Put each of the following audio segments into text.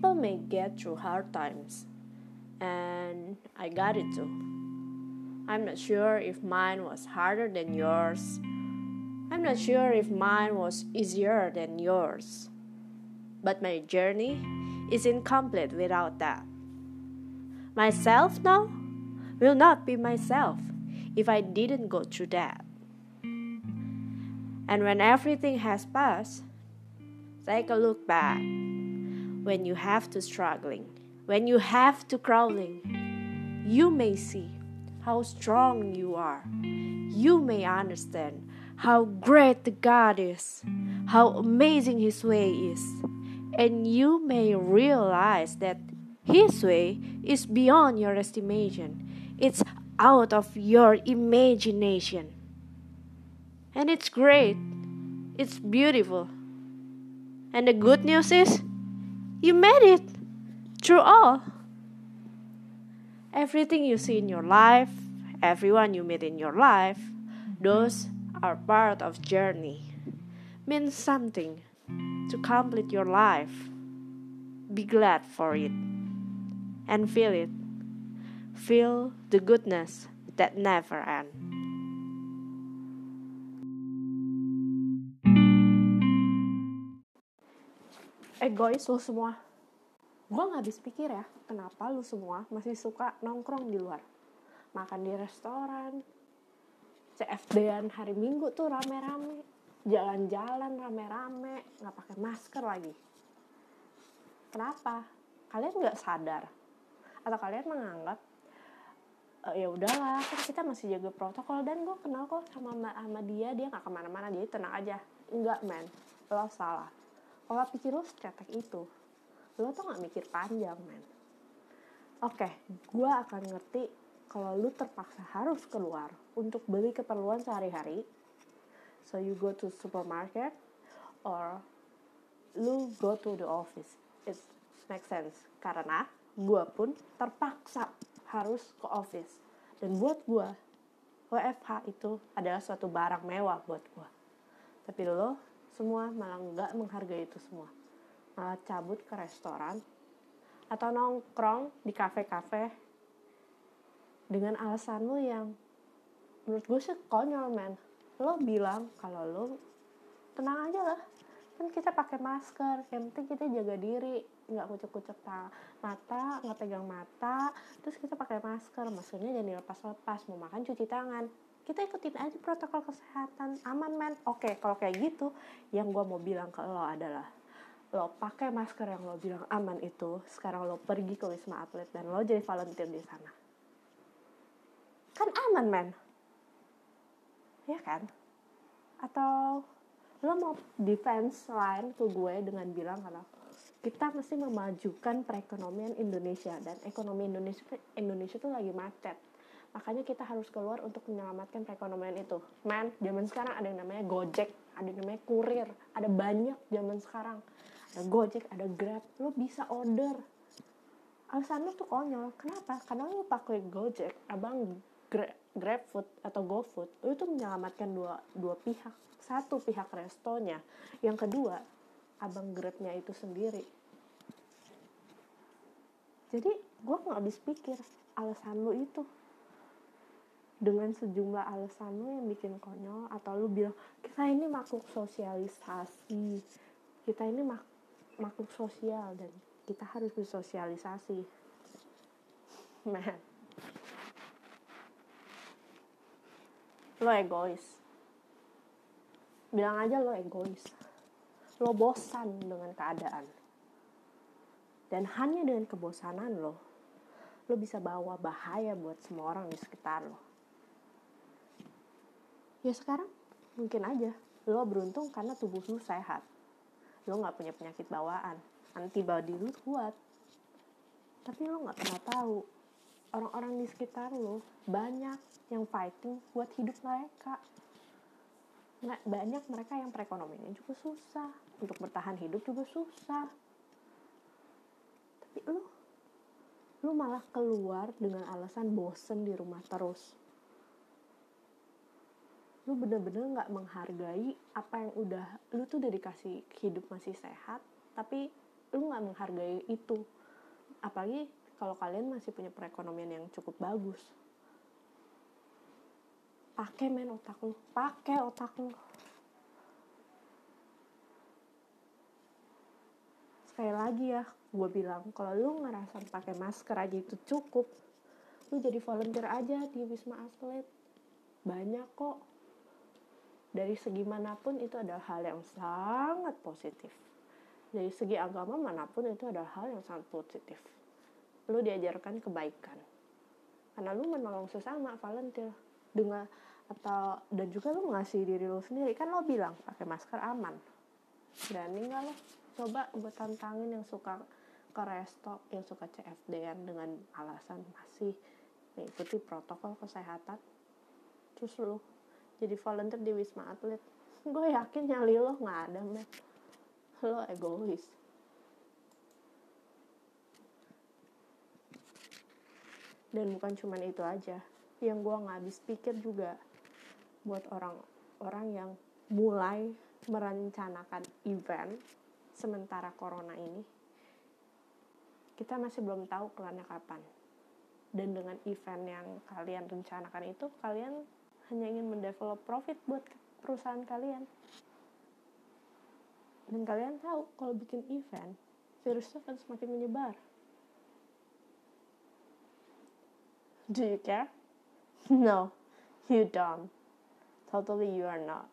people may get through hard times, and I got it too. I'm not sure if mine was harder than yours. I'm not sure if mine was easier than yours. But my journey is incomplete without that. Myself now will not be myself if I didn't go through that. And when everything has passed, take a look back. When you have to struggling, when you have to crawling, you may see how strong you are. You may understand how great the God is, how amazing His way is. And you may realize that His way is beyond your estimation. It's out of your imagination. And it's great. It's beautiful. And the good news is, you made it through all. Everything you see in your life, everyone you meet in your life, those are part of journey. Means something to complete your life. Be glad for it. And feel it. Feel the goodness that never ends. Guys, lo semua, gue gak habis pikir ya, kenapa lo semua masih suka nongkrong di luar, makan di restoran, CFD-an hari Minggu tuh rame-rame, jalan-jalan rame-rame, gak pakai masker lagi. Kenapa? Kalian gak sadar? Atau kalian menganggap, ya udahlah, kan kita masih jaga protokol dan gue kenal kok sama dia gak kemana-mana, jadi tenang aja. Enggak men, lo salah. Kalau pikir lo secetek itu, lo tuh gak mikir panjang, men. Oke, gue akan ngerti kalau lo terpaksa harus keluar untuk beli keperluan sehari-hari. So, you go to supermarket or lo go to the office. It makes sense. Karena gue pun terpaksa harus ke office. Dan buat gue, WFH itu adalah suatu barang mewah buat gue. Tapi lo semua malah nggak menghargai itu semua, malah cabut ke restoran atau nongkrong di kafe-kafe dengan alasan lo yang menurut gue sih konyol, men. Lo bilang kalau lo tenang aja lah, kan kita pakai masker, yang penting kita jaga diri, nggak kucek-kucek mata, nggak pegang mata, terus kita pakai maskernya jangan dilepas-lepas, mau makan cuci tangan. Kita ikutin aja protokol kesehatan, aman men. Oke, kalau kayak gitu, yang gue mau bilang ke lo adalah, lo pakai masker yang lo bilang aman itu, sekarang lo pergi ke Wisma Atlet dan lo jadi volunteer di sana. Kan aman men? Ya kan? Atau lo mau defense line ke gue dengan bilang kalau kita mesti memajukan perekonomian Indonesia, dan ekonomi Indonesia tuh lagi macet. Makanya kita harus keluar untuk menyelamatkan perekonomian itu. Man, zaman sekarang ada yang namanya Gojek, ada yang namanya kurir, ada banyak zaman sekarang. Ada Gojek, ada Grab, lo bisa order. Alasan lo tuh konyol. Kenapa? Karena lo pakai Gojek, abang GrabFood atau GoFood, lo tuh menyelamatkan dua pihak. Satu pihak restonya, yang kedua abang Grabnya itu sendiri. Jadi gue nggak habis pikir alasan lo itu. Dengan sejumlah alasan lo yang bikin konyol, atau lo bilang kita ini makhluk sosialisasi, kita ini makhluk sosial dan kita harus bersosialisasi. Man, lo egois. Bilang aja lo egois. Lo bosan dengan keadaan, dan hanya dengan kebosanan lo bisa bawa bahaya buat semua orang di sekitar lo. Ya sekarang mungkin aja lo beruntung karena tubuh lo sehat, lo gak punya penyakit bawaan, antibody lo kuat. Tapi lo gak pernah tahu, orang-orang di sekitar lo banyak yang fighting buat hidup mereka. Banyak mereka yang perekonomiannya juga susah, untuk bertahan hidup juga susah. Tapi lo malah keluar dengan alasan bosen di rumah terus. Lu bener-bener gak menghargai apa yang udah, lu tuh udah dikasih hidup masih sehat, tapi lu nggak menghargai itu. Apalagi kalau kalian masih punya perekonomian yang cukup bagus. Pakai main otak lu, pakai otak lu. Sekali lagi ya, gue bilang kalau lu ngerasa pakai masker aja itu cukup, lu jadi volunteer aja di Wisma Atlet. Banyak kok. Dari segi manapun itu adalah hal yang sangat positif. Dari segi agama manapun itu adalah hal yang sangat positif. Lu diajarkan kebaikan. Karena lu menolong sesama volunteer dengan atau dan juga lu mengasihi diri lu sendiri. Kan lu bilang pakai masker aman. Berani enggak lo? Coba gue tantangin yang suka ke resto, yang suka CFD-an dengan alasan masih mengikuti protokol kesehatan. Terus lu jadi volunteer di Wisma Atlet, gue yakin nyali lo nggak ada, man. Lo egois. Dan bukan cuman itu aja, yang gue nggak habis pikir juga buat orang-orang yang mulai merencanakan event sementara corona ini, kita masih belum tahu kelarnya kapan. Dan dengan event yang kalian rencanakan itu, kalian hanya ingin mendevelop profit buat perusahaan kalian. Dan kalian tahu kalau bikin event, virusnya akan semakin menyebar. Do you care? No, you don't. Totally you are not.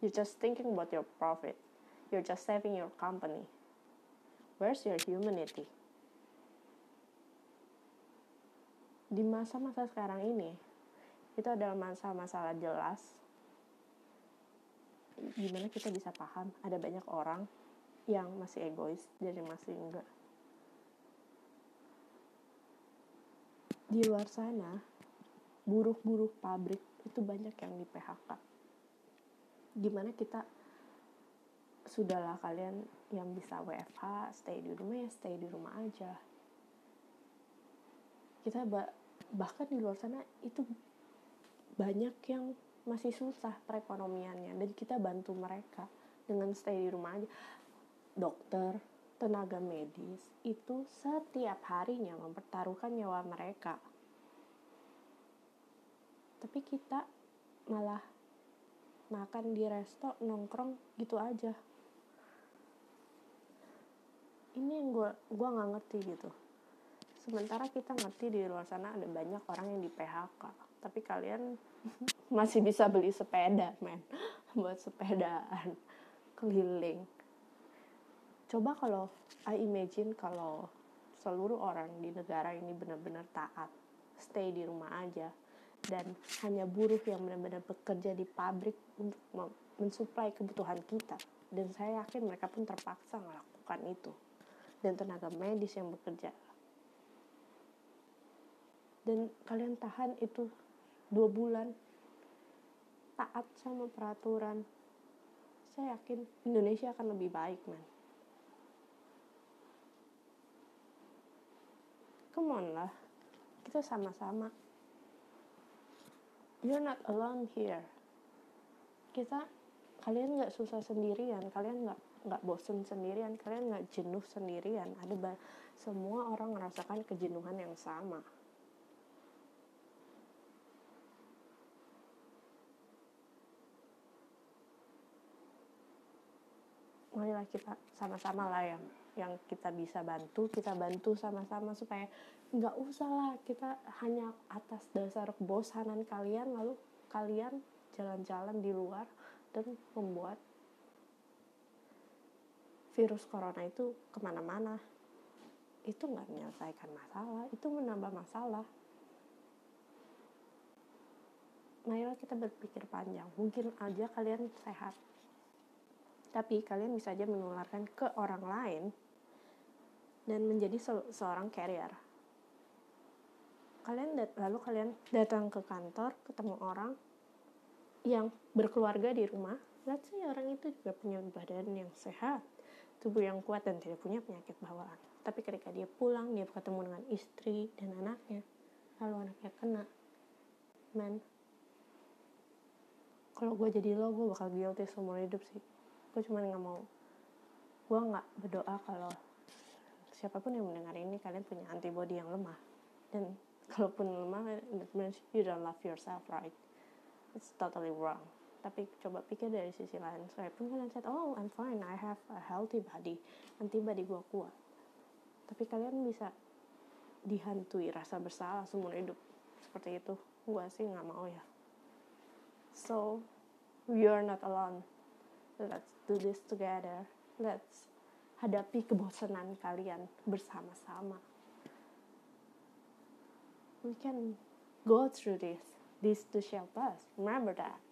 You're just thinking about your profit. You're just saving your company. Where's your humanity? Di masa-masa sekarang ini, itu adalah masalah-masalah jelas. Gimana kita bisa paham ada banyak orang yang masih egois dan yang masih enggak. Di luar sana, buruh-buruh pabrik itu banyak yang di PHK. Gimana kita, sudahlah kalian yang bisa WFH, stay di rumah aja. Kita bahkan di luar sana itu banyak yang masih susah perekonomiannya, dan kita bantu mereka dengan stay di rumah aja. Dokter, tenaga medis itu setiap harinya mempertaruhkan nyawa mereka, tapi kita malah makan di resto, nongkrong gitu aja. Ini yang gue nggak ngerti gitu. Sementara kita ngerti di luar sana ada banyak orang yang di PHK, tapi kalian masih bisa beli sepeda, men. Buat sepedaan keliling. Coba kalau I imagine kalau seluruh orang di negara ini benar-benar taat, stay di rumah aja, dan hanya buruh yang benar-benar bekerja di pabrik untuk mensuplai kebutuhan kita. Dan saya yakin mereka pun terpaksa melakukan itu. Dan tenaga medis yang bekerja. Dan kalian tahan itu 2 bulan, taat sama peraturan, saya yakin Indonesia akan lebih baik, man. Come on lah, kita sama-sama. You're not alone here. Kalian nggak susah sendirian, kalian nggak bosen sendirian, kalian nggak jenuh sendirian. Semua orang merasakan kejenuhan yang sama. Marilah kita sama-sama lah yang kita bisa bantu, kita bantu sama-sama supaya nggak usah lah kita hanya atas dasar kebosanan kalian lalu kalian jalan-jalan di luar dan membuat virus corona itu kemana-mana. Itu nggak menyelesaikan masalah, itu menambah masalah. Marilah kita berpikir panjang, mungkin aja kalian sehat, tapi kalian bisa aja menularkan ke orang lain dan menjadi seorang carrier. Lalu kalian datang ke kantor, ketemu orang yang berkeluarga di rumah, let's say orang itu juga punya badan yang sehat, tubuh yang kuat dan tidak punya penyakit bawaan. Tapi ketika dia pulang, dia ketemu dengan istri dan anaknya, lalu anaknya kena. Man, kalau gue jadi lo, gue bakal guilty seumur hidup sih. Gue cuma nggak mau gue nggak berdoa kalau siapapun yang mendengar ini kalian punya antibody yang lemah, dan kalaupun lemah you don't love yourself, right? It's totally wrong. Tapi coba pikir dari sisi lain, saya pun kan said, oh I'm fine, I have a healthy body, antibody gue kuat. Tapi kalian bisa dihantui rasa bersalah seumur hidup seperti itu, gue sih nggak mau ya. So you're not alone, let's do this together, let's hadapi kebosanan kalian bersama-sama. We can go through this to help us, remember that.